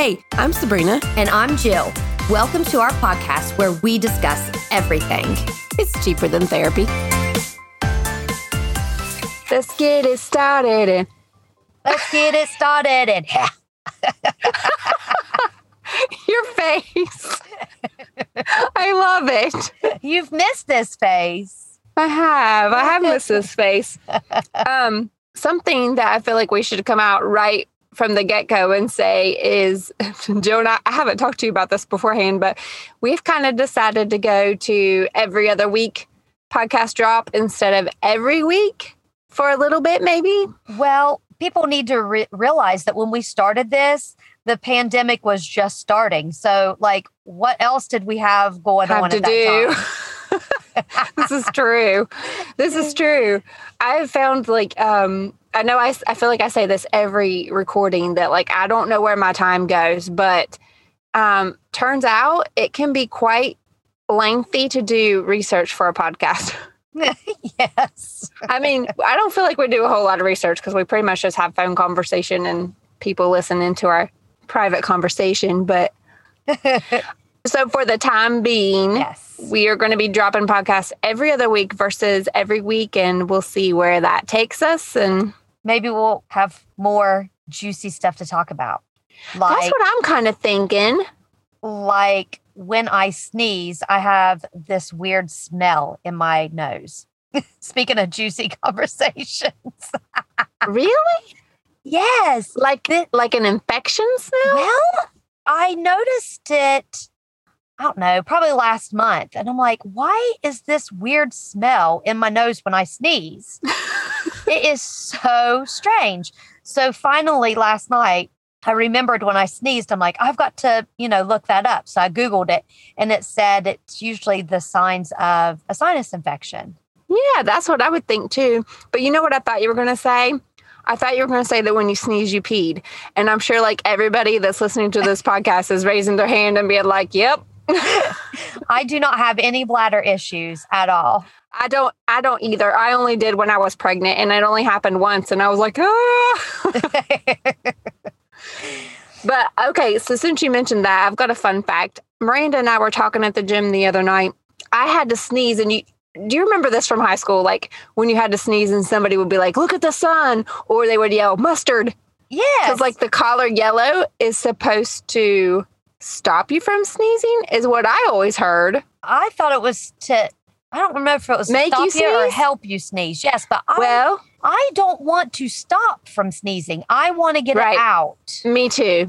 Hey, I'm Sabrina. And I'm Jill. Welcome to our podcast where we discuss everything. It's cheaper than therapy. Let's get it started. Let's get it started. Your face. I love it. You've missed this face. I have missed this face. Something that I feel like we should come out right from the get-go and say is, Jill and I haven't talked to you about this beforehand, but we've kind of decided to go to every other week podcast drop instead of every week for a little bit, maybe. Well, people need to realize that when we started this, the pandemic was just starting. So, like, what else did we have going on at that time? This is true. This is true. I have found, like, I know I feel like I say this every recording that, like, I don't know where my time goes, but turns out it can be quite lengthy to do research for a podcast. Yes. I mean, I don't feel like we do a whole lot of research because we pretty much just have phone conversation and people listen into our private conversation. But so for the time being, yes, we are going to be dropping podcasts every other week versus every week. And we'll see where that takes us. And maybe we'll have more juicy stuff to talk about. Like, that's what I'm kind of thinking. Like, when I sneeze, I have this weird smell in my nose. Speaking of juicy conversations. Really? Yes. Like an infection smell? Well, I noticed it, I don't know, probably last month. And I'm like, why is this weird smell in my nose when I sneeze? It is so strange. So finally last night, I remembered when I sneezed, I'm like, I've got to, look that up. So I Googled it and it said it's usually the signs of a sinus infection. Yeah, that's what I would think too. But you know what I thought you were going to say? I thought you were going to say that when you sneeze, you peed. And I'm sure like everybody that's listening to this podcast is raising their hand and being like, yep. I do not have any bladder issues at all. I don't either. I only did when I was pregnant and it only happened once. And I was like, ah. But okay. So since you mentioned that, I've got a fun fact. Miranda and I were talking at the gym the other night. I had to sneeze and do you remember this from high school? Like when you had to sneeze and somebody would be like, look at the sun, or they would yell mustard. Yeah. Because like the color yellow is supposed to stop you from sneezing is what I always heard. I thought it was I don't remember if it was make stop you sneeze or help you sneeze. Yes. But I don't want to stop from sneezing. I want to get it out. Me too.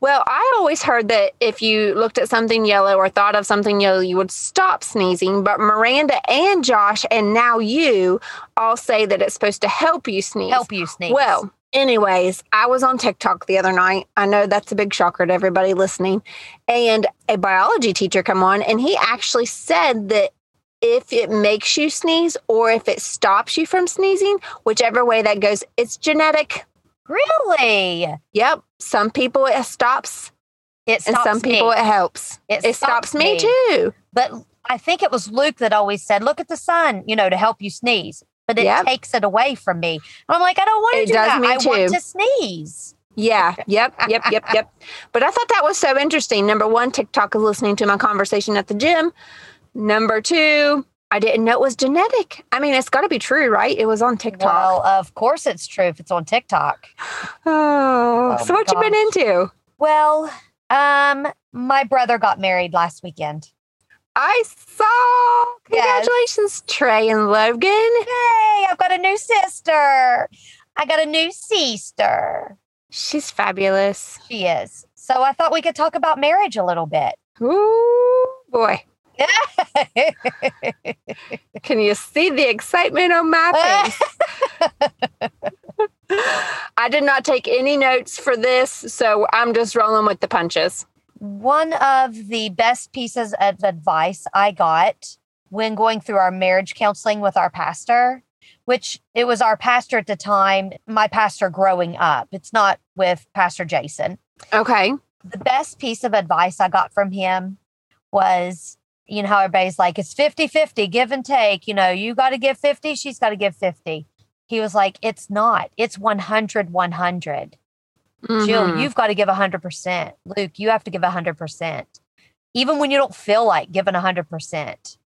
Well, I always heard that if you looked at something yellow or thought of something yellow, you would stop sneezing. But Miranda and Josh and now you all say that it's supposed to help you sneeze. Well, anyways, I was on TikTok the other night. I know that's a big shocker to everybody listening. And a biology teacher come on and he actually said that if it makes you sneeze or if it stops you from sneezing, whichever way that goes, it's genetic. Really? Yep. Some people it stops. It stops and some people it helps. It stops me too. But I think it was Luke that always said, look at the sun, to help you sneeze. But it takes it away from me. And I'm like, I don't want to do that. I want to sneeze. Yeah. Yep. But I thought that was so interesting. Number one, TikTok is listening to my conversation at the gym. Number two, I didn't know it was genetic. I mean, it's got to be true, right? It was on TikTok. Well, of course it's true if it's on TikTok. Oh so what gosh. You been into? Well, my brother got married last weekend. I saw. Congratulations, yes. Trey and Logan. Yay, I've got a new sister. I got a new sister. She's fabulous. She is. So I thought we could talk about marriage a little bit. Ooh, boy. Can you see the excitement on my face? I did not take any notes for this, so I'm just rolling with the punches. One of the best pieces of advice I got when going through our marriage counseling with our pastor, which it was our pastor at the time, my pastor growing up. It's not with Pastor Jason. Okay. The best piece of advice I got from him was, how everybody's like, it's 50-50, give and take. You got to give 50, she's got to give 50. He was like, it's not. It's 100-100. Mm-hmm. Jill, you've got to give 100%. Luke, you have to give 100%. Even when you don't feel like giving 100%,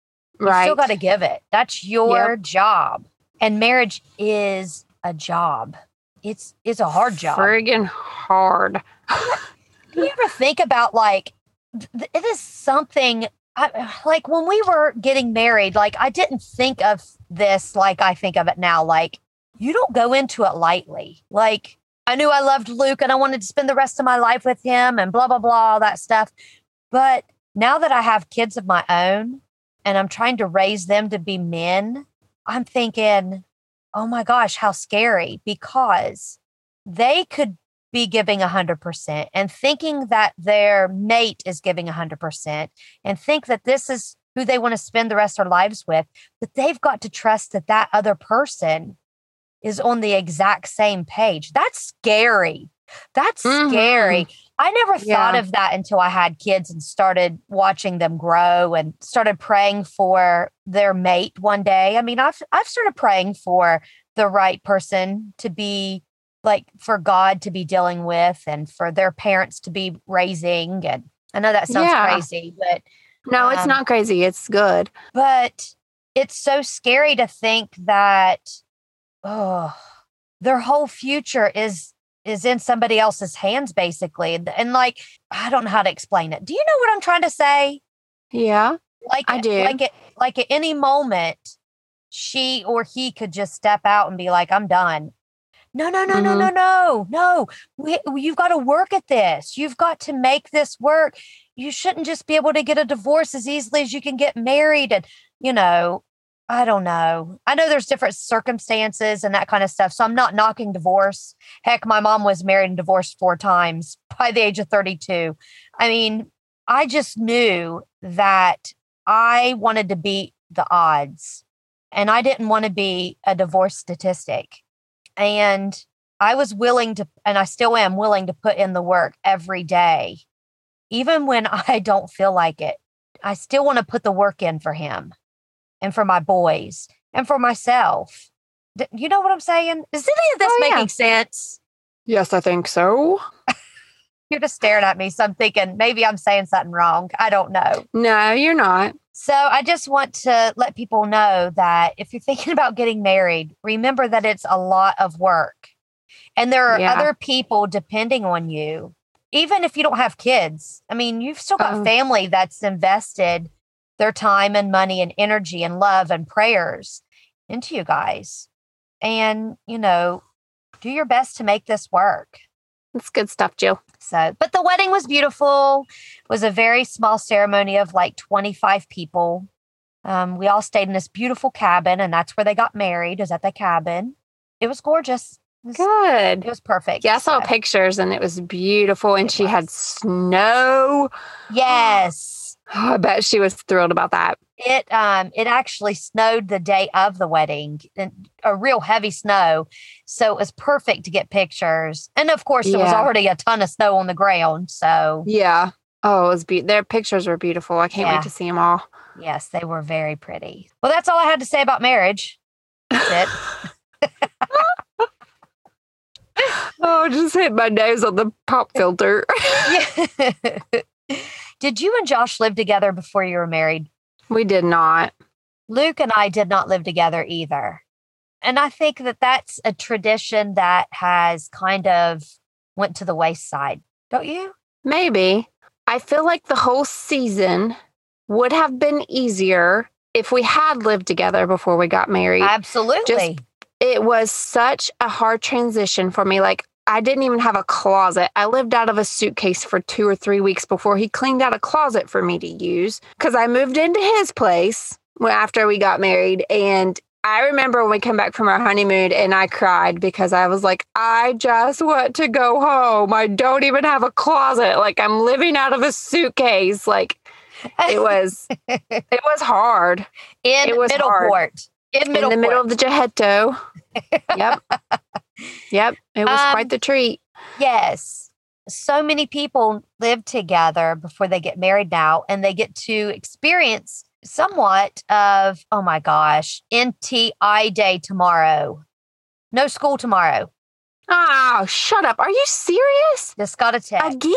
you still got to give it. That's your job. And marriage is a job. It's a hard job. Friggin' hard. Do you ever think about like, it is something like when we were getting married, like I didn't think of this like I think of it now. Like you don't go into it lightly. Like I knew I loved Luke and I wanted to spend the rest of my life with him and blah, blah, blah, all that stuff. But now that I have kids of my own and I'm trying to raise them to be men, I'm thinking, oh my gosh, how scary, because they could be giving 100% and thinking that their mate is giving 100% and think that this is who they want to spend the rest of their lives with. But they've got to trust that that other person is on the exact same page. That's scary. That's scary. I never thought of that until I had kids and started watching them grow and started praying for their mate one day. I mean, I've started praying for the right person to be like, for God to be dealing with and for their parents to be raising. And I know that sounds crazy, but no, it's not crazy. It's good. But it's so scary to think that, oh, their whole future is in somebody else's hands, basically. And like, I don't know how to explain it. Do you know what I'm trying to say? Yeah, like I do. Like at any moment, she or he could just step out and be like, I'm done. No. You've got to work at this. You've got to make this work. You shouldn't just be able to get a divorce as easily as you can get married. And, you know, I don't know. I know there's different circumstances and that kind of stuff. So I'm not knocking divorce. Heck, my mom was married and divorced 4 times by the age of 32. I mean, I just knew that I wanted to beat the odds and I didn't want to be a divorce statistic. And I was willing to, and I still am willing to put in the work every day. Even when I don't feel like it, I still want to put the work in for him and for my boys and for myself. You know what I'm saying? Is any of this making sense? Yes, I think so. You're just staring at me. So I'm thinking maybe I'm saying something wrong. I don't know. No, you're not. So I just want to let people know that if you're thinking about getting married, remember that it's a lot of work and there are other people depending on you. Even if you don't have kids, I mean, you've still got family that's invested their time and money and energy and love and prayers into you guys. And, you know, do your best to make this work. It's good stuff, Jill. So, but the wedding was beautiful. It was a very small ceremony of like 25 people. We all stayed in this beautiful cabin, and that's where they got married, is at the cabin. It was gorgeous. It was good. It was perfect. Yeah, I saw pictures, and it was beautiful, and she had snow. Yes. Oh, I bet she was thrilled about that. It actually snowed the day of the wedding, and a real heavy snow. So it was perfect to get pictures. And of course, there was already a ton of snow on the ground. So oh, it was their pictures were beautiful. I can't wait to see them all. Yes, they were very pretty. Well, that's all I had to say about marriage. That's it. Oh, I just hit my nose on the pop filter. Did you and Josh live together before you were married? We did not. Luke and I did not live together either. And I think that that's a tradition that has kind of went to the wayside. Don't you? Maybe. I feel like the whole season would have been easier if we had lived together before we got married. Absolutely. Just, it was such a hard transition for me. Like, I didn't even have a closet. I lived out of a suitcase for 2 or 3 weeks before he cleaned out a closet for me to use, because I moved into his place after we got married. And I remember when we came back from our honeymoon and I cried because I was like, I just want to go home. I don't even have a closet. Like, I'm living out of a suitcase. Like, it was hard. In the middle of the Jehetto. Yep. It was quite the treat. Yes. So many people live together before they get married now, and they get to experience somewhat of, oh my gosh, NTI day tomorrow. No school tomorrow. Oh, shut up. Are you serious? Just got a text. Again?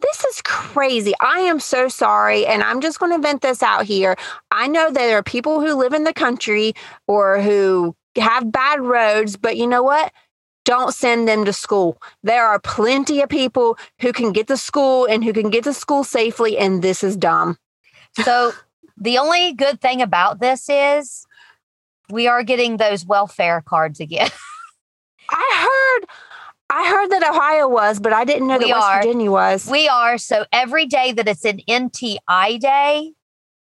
This is crazy. I am so sorry. And I'm just going to vent this out here. I know there are people who live in the country or who have bad roads, but you know what? Don't send them to school. There are plenty of people who can get to school and who can get to school safely. And this is dumb. So the only good thing about this is we are getting those welfare cards again. I heard that Ohio was, but I didn't know that West Virginia was. We are. So every day that it's an NTI day,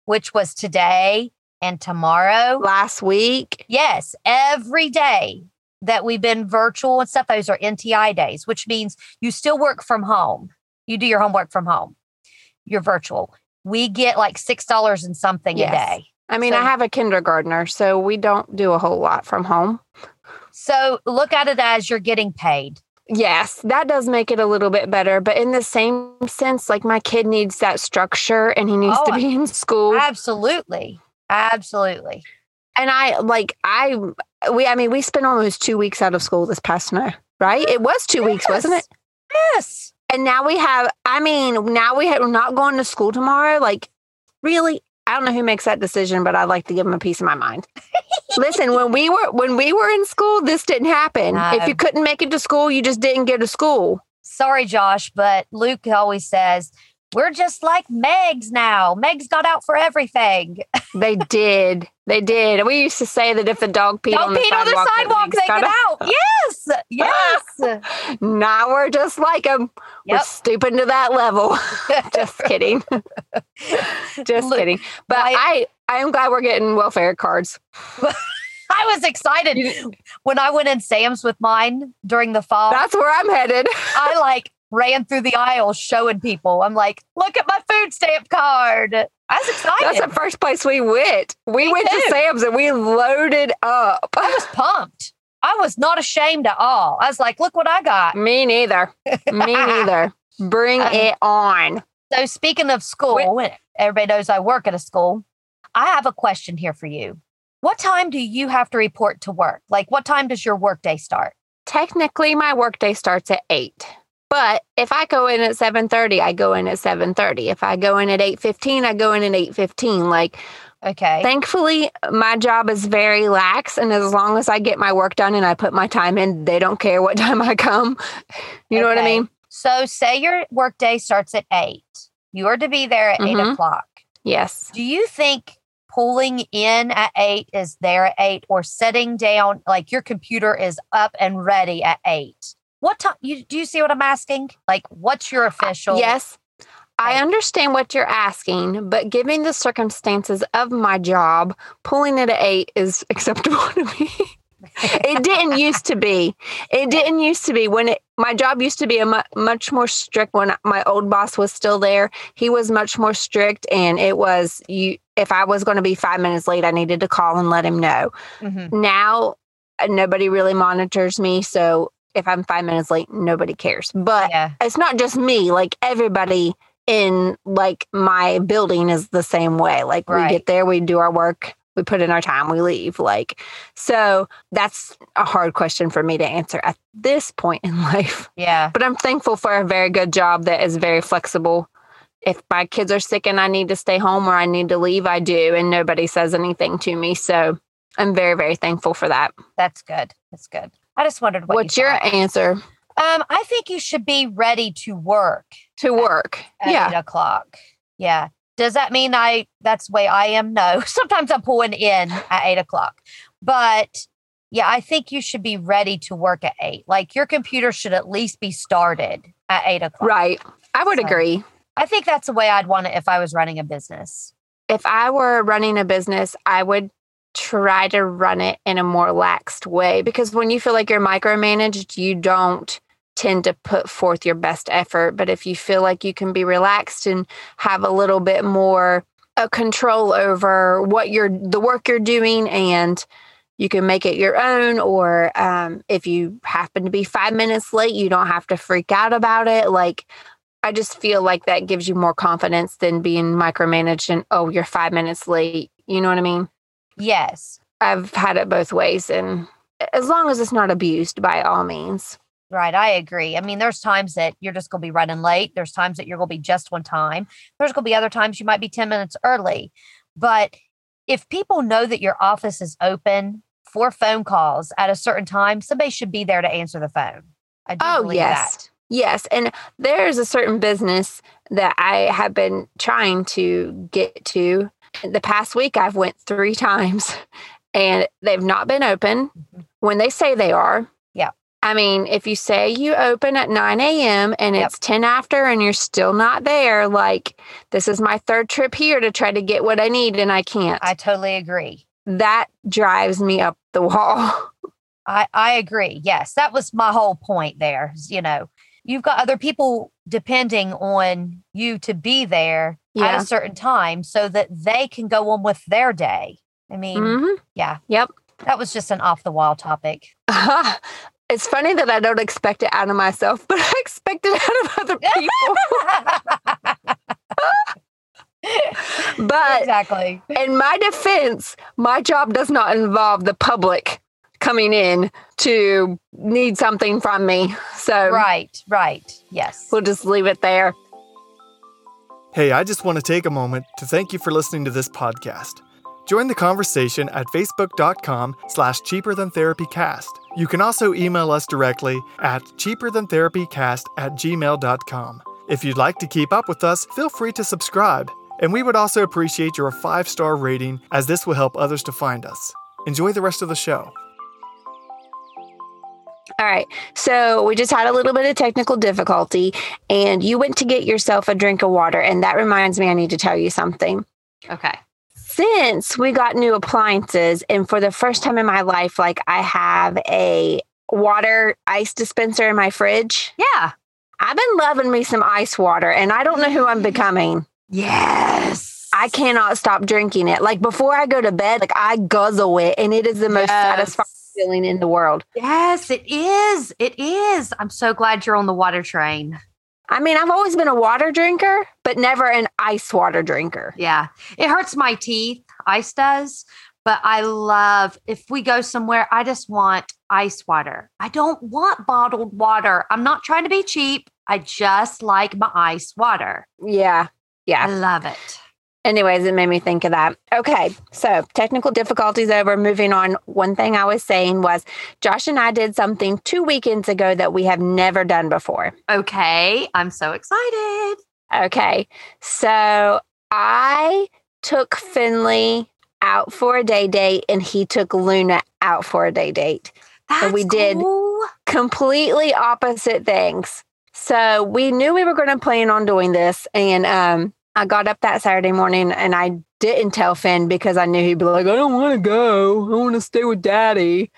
which was today and tomorrow. Last week. Yes. Every day that we've been virtual and stuff, those are NTI days, which means you still work from home. You do your homework from home. You're virtual. We get like $6 and something a day. I mean, so, I have a kindergartner, so we don't do a whole lot from home. So look at it as you're getting paid. Yes, that does make it a little bit better. But in the same sense, like my kid needs that structure and he needs to be in school. Absolutely. Absolutely. And we spent almost 2 weeks out of school this past summer, right? It was 2 weeks, wasn't it? Yes. And now we have, we're not going to school tomorrow. Like, really? I don't know who makes that decision, but I'd like to give them a piece of my mind. Listen, when we were in school, this didn't happen. No. If you couldn't make it to school, you just didn't go to school. Sorry, Josh, but Luke always says, we're just like Meg's now. Meg's got out for everything. They did. We used to say that if the dog peed on the sidewalk, they got out. Yes. Now we're just like them. Yep. We're stooping to that level. Just kidding. Just kidding. But I am glad we're getting welfare cards. I was excited when I went in Sam's with mine during the fall. That's where I'm headed. I ran through the aisles showing people. I'm like, look at my food stamp card. I was excited. That's the first place we went. We went to Sam's and we loaded up. I was pumped. I was not ashamed at all. I was like, look what I got. Me neither. Bring it on. So speaking of school, everybody knows I work at a school. I have a question here for you. What time do you have to report to work? Like, what time does your workday start? Technically, my workday starts at 8. But if I go in at 7:30, I go in at 7:30. If I go in at 8:15, I go in at 8:15. Okay. Thankfully, my job is very lax. And as long as I get my work done and I put my time in, they don't care what time I come. You know what I mean? So say your work day starts at 8. You are to be there at 8 o'clock. Yes. Do you think pulling in at 8 is there at 8 or setting down, like your computer is up and ready at 8? What time? Do you see what I'm asking? Like, what's your official? Yes, I understand what you're asking, but given the circumstances of my job, pulling it at 8 is acceptable to me. It didn't used to be. When my job used to be a much more strict. When my old boss was still there, he was much more strict, and it was if I was going to be 5 minutes late, I needed to call and let him know. Mm-hmm. Now, nobody really monitors me, so. If I'm 5 minutes late, nobody cares. But It's not just me. Like, everybody in, my building is the same way. Like, We get there, we do our work, we put in our time, we leave. So that's a hard question for me to answer at this point in life. Yeah. But I'm thankful for a very good job that is very flexible. If my kids are sick and I need to stay home or I need to leave, I do. And nobody says anything to me. So I'm very, very thankful for that. That's good. That's good. I just wondered what's your answer. I think you should be ready to work. At 8 o'clock. Yeah. Does that mean that's the way I am? No. Sometimes I'm pulling in at 8 o'clock, but yeah, I think you should be ready to work at 8. Like, your computer should at least be started at 8 o'clock. Right. I would agree. I think that's the way I'd want it if I was running a business. If I were running a business, I would try to run it in a more laxed way, because when you feel like you're micromanaged, you don't tend to put forth your best effort. But if you feel like you can be relaxed and have a little bit more control over what the work you're doing, and you can make it your own, or if you happen to be 5 minutes late, you don't have to freak out about it. I just feel like that gives you more confidence than being micromanaged and, oh, you're 5 minutes late. You know what I mean? Yes. I've had it both ways, and as long as it's not abused by all means. Right. I agree. I mean, there's times that you're just going to be running late. There's times that you're going to be just on time. There's going to be other times you might be 10 minutes early. But if people know that your office is open for phone calls at a certain time, somebody should be there to answer the phone. I do believe yes. that. Yes. And there's a certain business that I have been trying to get to. The past week, I've went 3 times and they've not been open when they say they are. Yeah. I mean, if you say you open at 9 a.m. and it's 10 after and you're still not there, like, this is my 3rd trip here to try to get what I need and I can't. I totally agree. That drives me up the wall. I agree. Yes. That was my whole point there. You know, you've got other people depending on you to be there at a certain time so that they can go on with their day. I mean, yeah. Yep. That was just an off the wall topic. Uh-huh. It's funny that I don't expect it out of myself, but I expect it out of other people. But exactly. In my defense, my job does not involve the public coming in to need something from me. So right. Yes. We'll just leave it there. Hey, I just want to take a moment to thank you for listening to this podcast. Join the conversation at facebook.com/cheaperthantherapycast. You can also email us directly at cheaperthantherapycast@gmail.com. If you'd like to keep up with us, feel free to subscribe. And we would also appreciate your 5-star rating, as this will help others to find us. Enjoy the rest of the show. All right. So we just had a little bit of technical difficulty and you went to get yourself a drink of water. And that reminds me, I need to tell you something. Okay. Since we got new appliances, and for the first time in my life, like, I have a water ice dispenser in my fridge. Yeah. I've been loving me some ice water, and I don't know who I'm becoming. Yes. I cannot stop drinking it. Like, before I go to bed, like, I guzzle it, and it is the most satisfying feeling in the world. Yes, it is. It is. I'm so glad you're on the water train. I mean, I've always been a water drinker, but never an ice water drinker. Yeah. It hurts my teeth. Ice does. But I love, if we go somewhere, I just want ice water. I don't want bottled water. I'm not trying to be cheap. I just like my ice water. Yeah. Yeah. I love it. Anyways, it made me think of that. Okay. So technical difficulties over. Moving on. One thing I was saying was Josh and I did something 2 weekends ago that we have never done before. Okay. I'm so excited. Okay. So I took Finley out for a day date and he took Luna out for a day date. That's so we did completely opposite things. So we knew we were going to plan on doing this, and, I got up that Saturday morning and I didn't tell Finn because I knew he'd be like, I don't want to go. I want to stay with Daddy.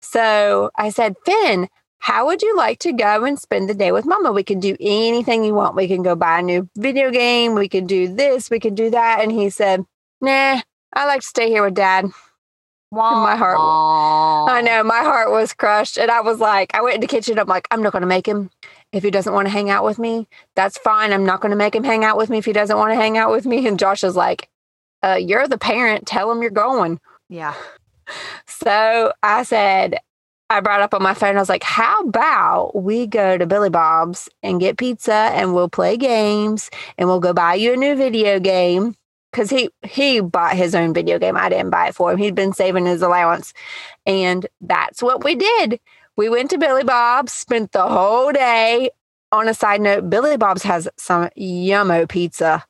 So I said, Finn, how would you like to go and spend the day with Mama? We can do anything you want. We can go buy a new video game. We could do this. We could do that. And he said, nah, I like to stay here with Dad. Wow. My heart. I know. My heart was crushed. And I was like, I went in the kitchen. I'm like, I'm not going to make him. If he doesn't want to hang out with me, that's fine. I'm not going to make him hang out with me if he doesn't want to hang out with me. And Josh is like, you're the parent. Tell him you're going. Yeah. So I said, I brought up on my phone, I was like, how about we go to Billy Bob's and get pizza and we'll play games and we'll go buy you a new video game. Because he bought his own video game. I didn't buy it for him. He'd been saving his allowance. And that's what we did. We went to Billy Bob's, spent the whole day. On a side note, Billy Bob's has some yummo pizza.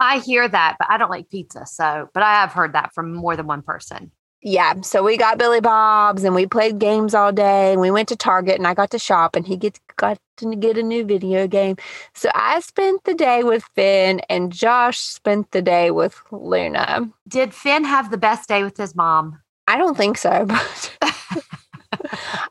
I hear that, but I don't like pizza. So, but I have heard that from more than one person. Yeah. So we got Billy Bob's and we played games all day. And we went to Target and I got to shop and he got to get a new video game. So I spent the day with Finn and Josh spent the day with Luna. Did Finn have the best day with his mom? I don't think so, but...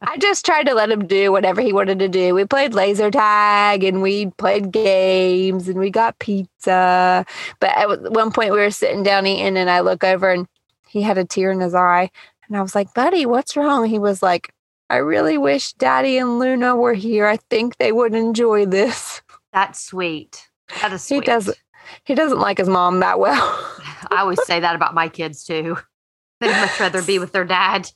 I just tried to let him do whatever he wanted to do. We played laser tag and we played games and we got pizza. But at one point we were sitting down eating and I look over and he had a tear in his eye. And I was like, buddy, what's wrong? He was like, I really wish Daddy and Luna were here. I think they would enjoy this. That's sweet. That is sweet. He doesn't like his mom that well. I always say that about my kids too. They'd much rather be with their dad.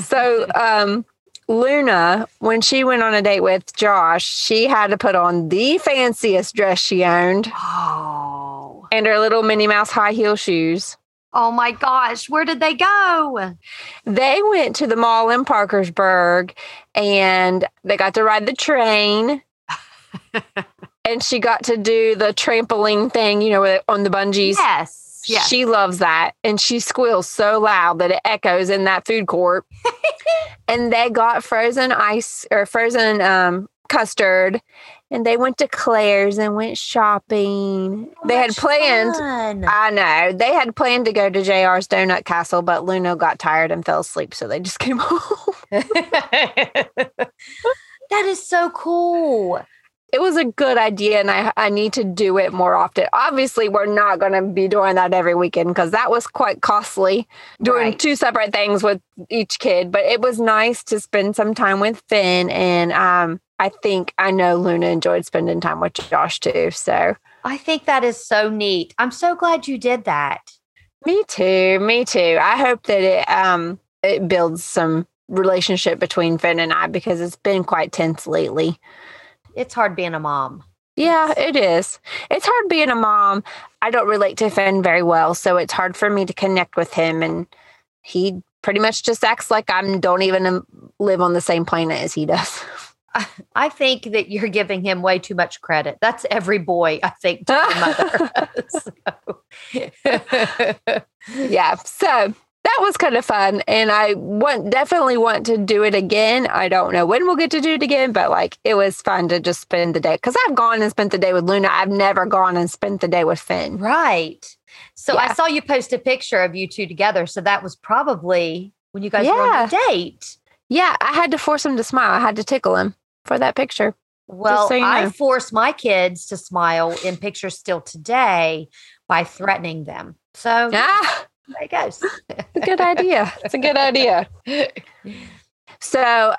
So Luna, when she went on a date with Josh, she had to put on the fanciest dress she owned. Oh. And her little Minnie Mouse high heel shoes. Oh, my gosh. Where did they go? They went to the mall in Parkersburg, and they got to ride the train. And she got to do the trampoline thing, you know, on the bungees. Yes. Yes. She loves that. And she squeals so loud that it echoes in that food court. And they got frozen ice or frozen custard. And they went to Claire's and went shopping. Oh, they had planned. Fun. I know. They had planned to go to JR's Donut Castle, but Luna got tired and fell asleep. So they just came home. That is so cool. It was a good idea, and I need to do it more often. Obviously, we're not going to be doing that every weekend because that was quite costly, doing right. two separate things with each kid. But it was nice to spend some time with Finn, and I think I know Luna enjoyed spending time with Josh, too. So I think that is so neat. I'm so glad you did that. Me too. Me too. I hope that it builds some relationship between Finn and I because it's been quite tense lately. It's hard being a mom. Yeah, it is. It's hard being a mom. I don't relate to Finn very well, so it's hard for me to connect with him. And he pretty much just acts like I don't even live on the same planet as he does. I think that you're giving him way too much credit. That's every boy, I think, to the mother. Yeah, so that was kind of fun, and I definitely want to do it again. I don't know when we'll get to do it again, but like it was fun to just spend the day because I've gone and spent the day with Luna. I've never gone and spent the day with Finn. Right. So yeah. I saw you post a picture of you two together. So that was probably when you guys were on a date. Yeah. I had to force him to smile. I had to tickle him for that picture. Well, so you know. I force my kids to smile in pictures still today by threatening them. So there it goes. Good idea. It's a good idea. So,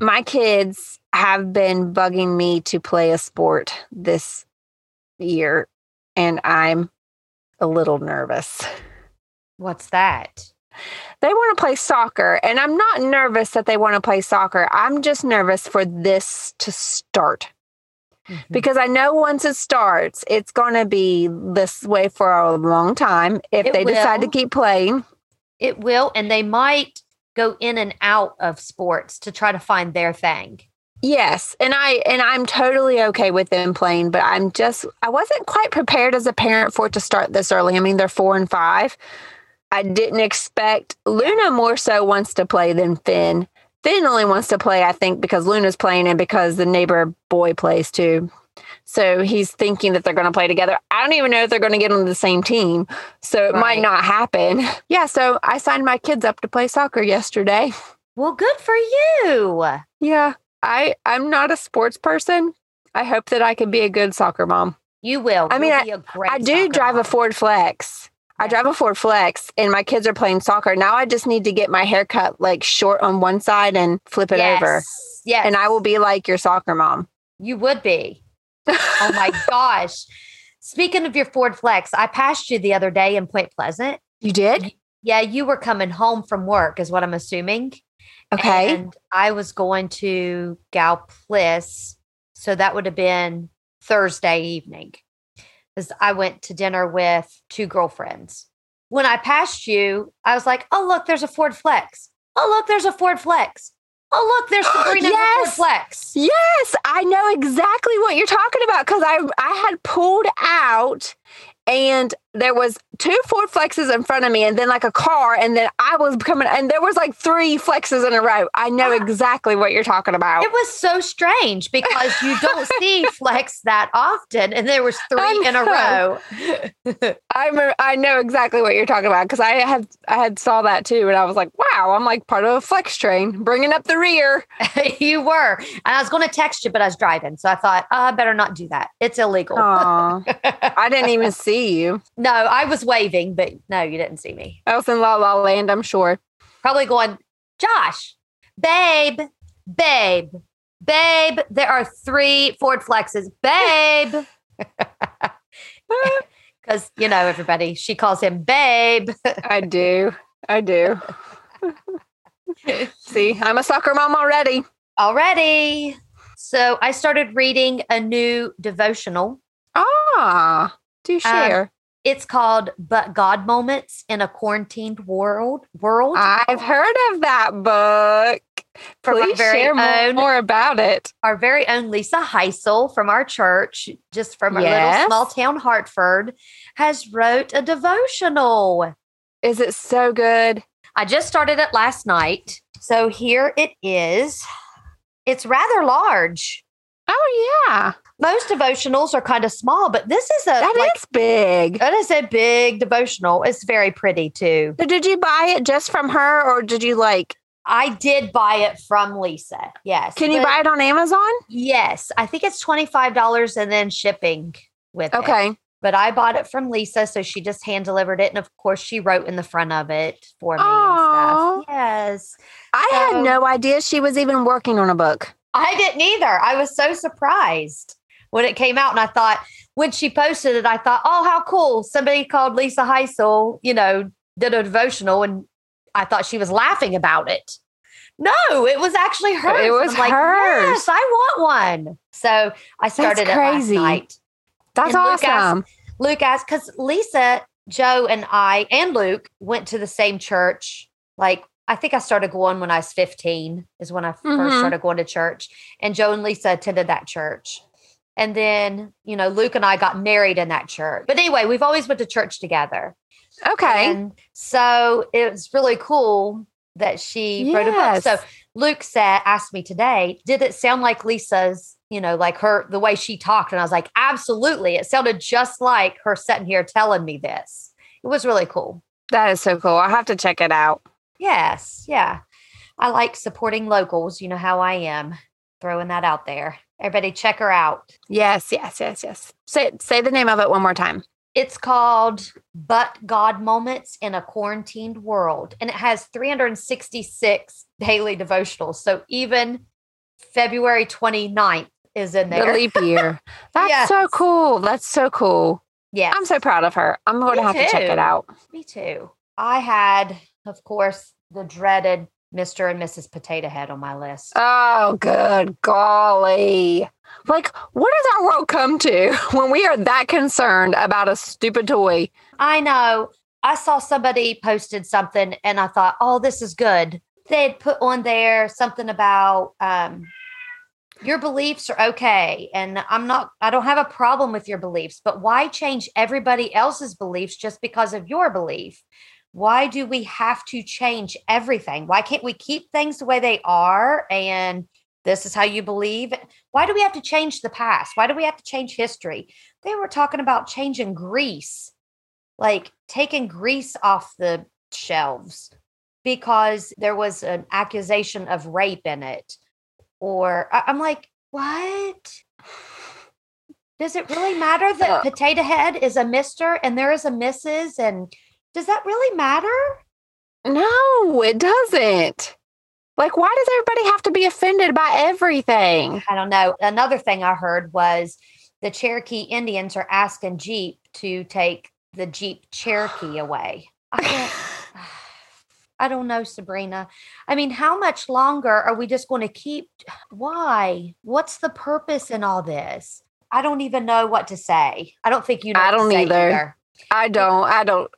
my kids have been bugging me to play a sport this year, and I'm a little nervous. What's that? They want to play soccer, and I'm not nervous that they want to play soccer. I'm just nervous for this to start. Mm-hmm. Because I know once it starts, it's going to be this way for a long time if they decide to keep playing. It will. And they might go in and out of sports to try to find their thing. Yes. And I'm totally okay with them playing, but I wasn't quite prepared as a parent for it to start this early. I mean, they're 4 and 5. I didn't expect. Luna more so wants to play than Finn. Finn only wants to play, I think, because Luna's playing and because the neighbor boy plays too. So he's thinking that they're going to play together. I don't even know if they're going to get on the same team. So it might not happen. Yeah. So I signed my kids up to play soccer yesterday. Well, good for you. Yeah. I'm not a sports person. I hope that I can be a good soccer mom. You will. I mean, I do drive a Ford Flex. I drive a Ford Flex and my kids are playing soccer. Now I just need to get my hair cut like short on one side and flip it over. Yes. And I will be like your soccer mom. You would be. Oh my gosh. Speaking of your Ford Flex, I passed you the other day in Point Pleasant. You did? Yeah. You were coming home from work is what I'm assuming. Okay. And I was going to Galpliss. So that would have been Thursday evening. Is I went to dinner with two girlfriends. When I passed you, I was like, oh, look, there's a Ford Flex. Oh, look, there's a Ford Flex. Oh, look, there's Sabrina Ford Flex. Yes, I know exactly what you're talking about because I had pulled out and there was two Ford Flexes in front of me and then like a car and then I was coming and there was like three Flexes in a row. I know exactly what you're talking about. It was so strange because you don't see Flex that often and there was three in a row. I know exactly what you're talking about because I had saw that too and I was like, wow, I'm like part of a Flex train bringing up the rear. You were. And I was going to text you, but I was driving. So I thought, oh, I better not do that. It's illegal. I didn't even see you. No. No, I was waving, but no, you didn't see me. I was in La La Land, I'm sure. Probably going, Josh, babe, there are three Ford Flexes, babe. Because, you know, everybody, she calls him babe. I do. See, I'm a soccer mom already. So I started reading a new devotional. Ah, do share. It's called But God Moments in a Quarantined World. I've heard of that book. Please share more about it. Our very own Lisa Heisel from our church, just from a little small town, Hartford, has wrote a devotional. Is it so good? I just started it last night. So here it is. It's rather large. Oh, yeah. Most devotionals are kind of small, but this is is big. That is a big devotional. It's very pretty, too. So did you buy it just from her, or did you like... I did buy it from Lisa. Yes. Can you buy it on Amazon? Yes. I think it's $25 and then shipping with it. Okay. But I bought it from Lisa, so she just hand delivered it. And of course, she wrote in the front of it for me and stuff. Yes. I had no idea she was even working on a book. I didn't either. I was so surprised when it came out. And I thought, when she posted it, I thought, oh, how cool. Somebody called Lisa Heisel, did a devotional, and I thought she was laughing about it. No, it was actually hers. It was hers. Yes, I want one. So I started it last night. That's awesome. Luke asked, because Lisa, Joe, and I, and Luke went to the same church. Like, I think I started going when I was 15 is when I first started going to church. And Joe and Lisa attended that church. And then, Luke and I got married in that church. But anyway, we've always went to church together. Okay. And so it was really cool that she wrote a book. So Luke asked me today, did it sound like Lisa's, the way she talked? And I was like, absolutely. It sounded just like her sitting here telling me this. It was really cool. That is so cool. I'll have to check it out. Yes. Yeah. I like supporting locals. You know how I am, throwing that out there. Everybody check her out. Yes. Say the name of it one more time. It's called But God Moments in a Quarantined World, and it has 366 daily devotionals. So even February 29th is in there. The leap year. That's so cool. That's so cool. Yeah. I'm so proud of her. I'm going to have to check it out. Me too. I had, of course, the dreaded Mr. and Mrs. Potato Head on my list. Oh, good golly. Like, what does our world come to when we are that concerned about a stupid toy? I know. I saw somebody posted something and I thought, oh, this is good. They'd put on there something about your beliefs are okay. And I don't have a problem with your beliefs, but why change everybody else's beliefs just because of your belief? Why do we have to change everything? Why can't we keep things the way they are? And this is how you believe. Why do we have to change the past? Why do we have to change history? They were talking about changing grease, like taking grease off the shelves because there was an accusation of rape in it. Or I'm like, what? Does it really matter that Potato Head is a Mr. and there is a Mrs.? And does that really matter? No, it doesn't. Like, why does everybody have to be offended by everything? I don't know. Another thing I heard was the Cherokee Indians are asking Jeep to take the Jeep Cherokee away. I don't know, Sabrina. I mean, how much longer are we just going to keep? Why? What's the purpose in all this? I don't even know what to say. I don't think you know what to say either.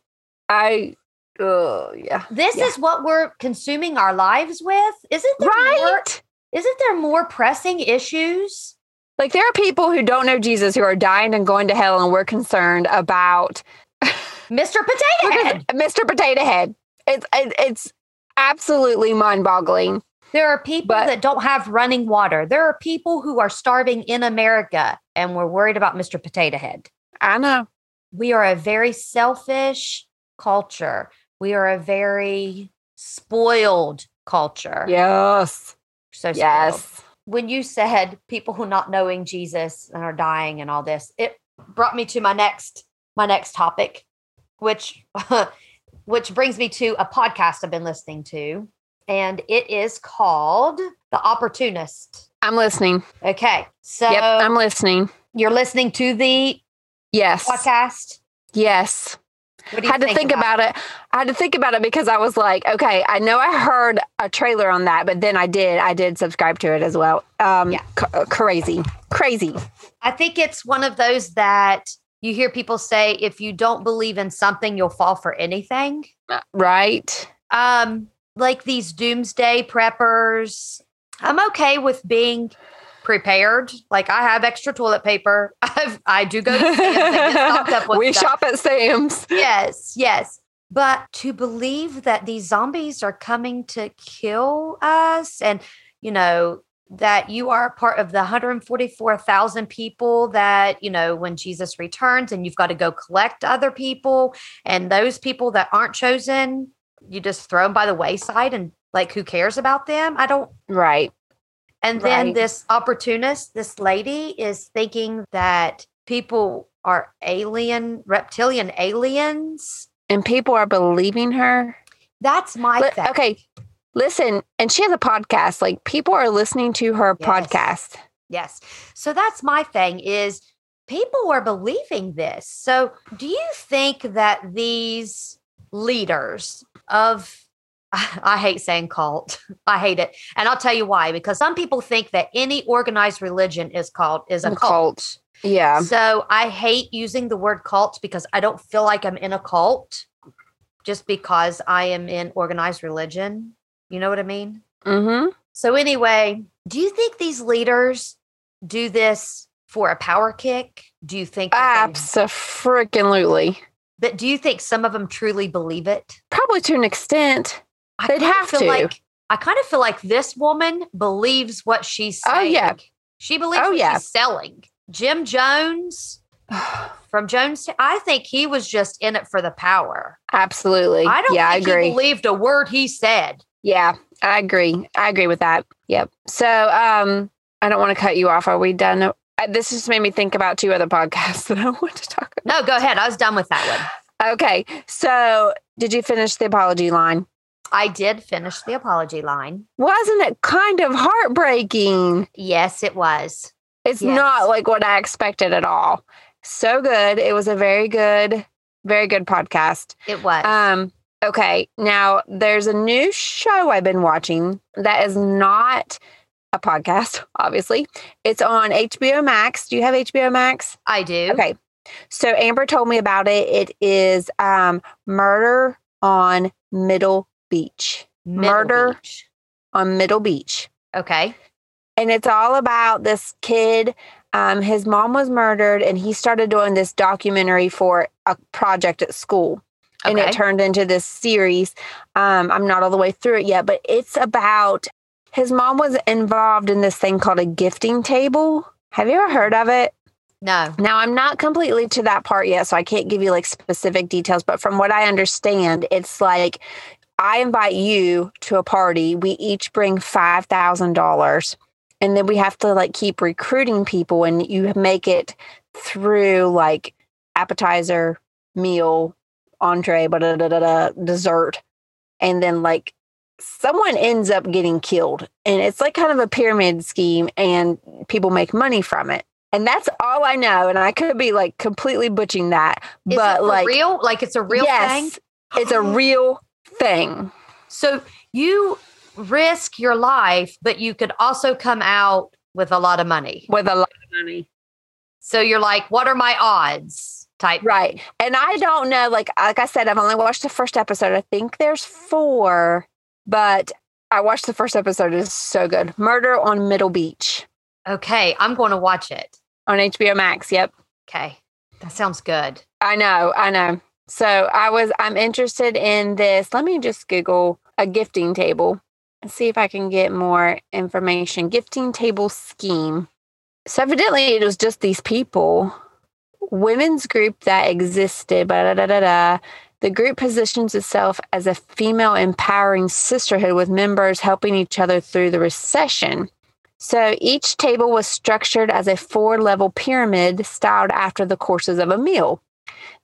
This is what we're consuming our lives with. Isn't there more pressing issues? Like, there are people who don't know Jesus who are dying and going to hell, and we're concerned about Mr. Potato Head. Mr. Potato Head. It's absolutely mind-boggling. There are people that don't have running water. There are people who are starving in America, and we're worried about Mr. Potato Head. I know. We are a very selfish culture. We are a very spoiled culture. Yes. So spoiled. Yes. When you said people who are not knowing Jesus and are dying and all this, it brought me to my next topic, which brings me to a podcast I've been listening to, and it is called The Opportunist. I'm listening. Okay. So yep, I'm listening. You're listening to the podcast? Yes. What do you think about it? I had to think about it because I was like, okay, I know I heard a trailer on that, but then I did subscribe to it as well. Crazy. I think it's one of those that you hear people say, if you don't believe in something, you'll fall for anything. Right. Like these doomsday preppers. I'm okay with being prepared. Like I have extra toilet paper. I do go to Sam's and get stocked up with stuff. Shop at Sam's. Yes. But to believe that these zombies are coming to kill us and, you know, that you are part of the 144,000 people that, you know, when Jesus returns and you've got to go collect other people and those people that aren't chosen, you just throw them by the wayside and like, who cares about them? Right. And then this opportunist, this lady is thinking that people are reptilian aliens. And people are believing her. That's my thing. Okay. Listen, and she has a podcast. Like people are listening to her podcast. Yes. So that's my thing is people are believing this. So do you think that these leaders of, I hate saying cult. I hate it. And I'll tell you why, because some people think that any organized religion is a cult. Yeah. So I hate using the word cult because I don't feel like I'm in a cult just because I am in organized religion. You know what I mean? Mm-hmm. So anyway, do you think these leaders do this for a power kick? Do you think? Absolutely. But do you think some of them truly believe it? Probably to an extent. I kind of feel like this woman believes what she's saying. Oh, yeah. She believes what she's selling. Jim Jones from Jonestown, I think he was just in it for the power. Absolutely. I agree. He believed a word he said. Yeah, I agree. I agree with that. Yep. So I don't want to cut you off. Are we done? This just made me think about two other podcasts that I want to talk about. No, go ahead. I was done with that one. Okay. So did you finish The Apology Line? I did finish The Apology Line. Wasn't it kind of heartbreaking? Yes, it was. It's not like what I expected at all. So good. It was a very good podcast. It was. Okay. Now there's a new show I've been watching that is not a podcast, obviously. It's on HBO Max. Do you have HBO Max? I do. Okay. So Amber told me about it. It is Murder on Middle Beach. On Middle Beach. Okay. And it's all about this kid. His mom was murdered and he started doing this documentary for a project at school. Okay. And it turned into this series. I'm not all the way through it yet, but it's about his mom was involved in this thing called a gifting table. Have you ever heard of it? No. Now, I'm not completely to that part yet, so I can't give you like specific details. But from what I understand, it's like I invite you to a party. We each bring $5,000 and then we have to like keep recruiting people and you make it through like appetizer, meal, entree, dessert. And then like someone ends up getting killed and it's like kind of a pyramid scheme and people make money from it. And that's all I know. And I could be like completely butchering that. Is it real? Like it's a real thing? Yes, it's a real thing. So you risk your life, but you could also come out with a lot of money. So you're like, what are my odds? Type. Right. And I don't know. Like I said, I've only watched the first episode. I think there's 4, but I watched the first episode. It's so good. Murder on Middle Beach. Okay. I'm going to watch it. On HBO Max. Yep. Okay. That sounds good. I know. So I'm interested in this. Let me just Google a gifting table and see if I can get more information. Gifting table scheme. So evidently it was just these people, women's group that existed. The group positions itself as a female empowering sisterhood with members helping each other through the recession. So each table was structured as a 4-level pyramid styled after the courses of a meal.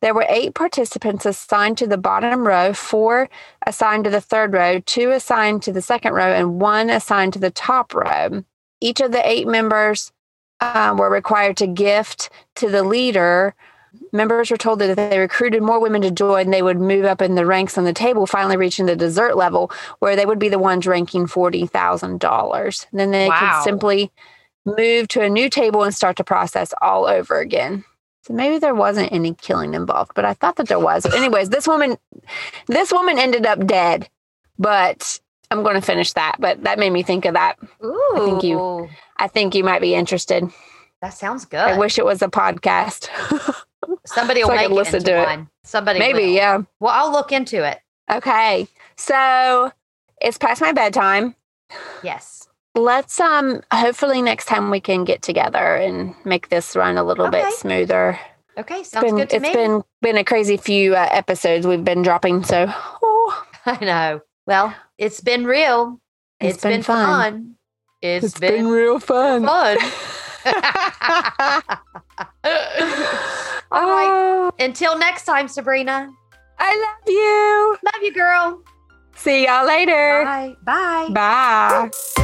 There were 8 participants assigned to the bottom row, 4 assigned to the third row, 2 assigned to the second row, and 1 assigned to the top row. Each of the 8 members were required to gift to the leader Members were told that if they recruited more women to join, they would move up in the ranks on the table, finally reaching the dessert level where they would be the ones ranking $40,000. Then they could simply move to a new table and start the process all over again. So maybe there wasn't any killing involved, but I thought that there was. But anyways, this woman ended up dead, but I'm going to finish that. But that made me think of that. Ooh. I think you might be interested. That sounds good. I wish it was a podcast. Somebody will make it into one. Somebody maybe will. Yeah. Well, I'll look into it. Okay. So it's past my bedtime. Yes. Let's hopefully next time we can get together and make this run a little bit smoother. Okay, sounds good to me. It's been a crazy few episodes we've been dropping. So I know. Well, it's been real. It's been fun. It's been real fun. All right. Until next time, Sabrina. I love you. Love you, girl. See y'all later. Bye. Bye. Bye.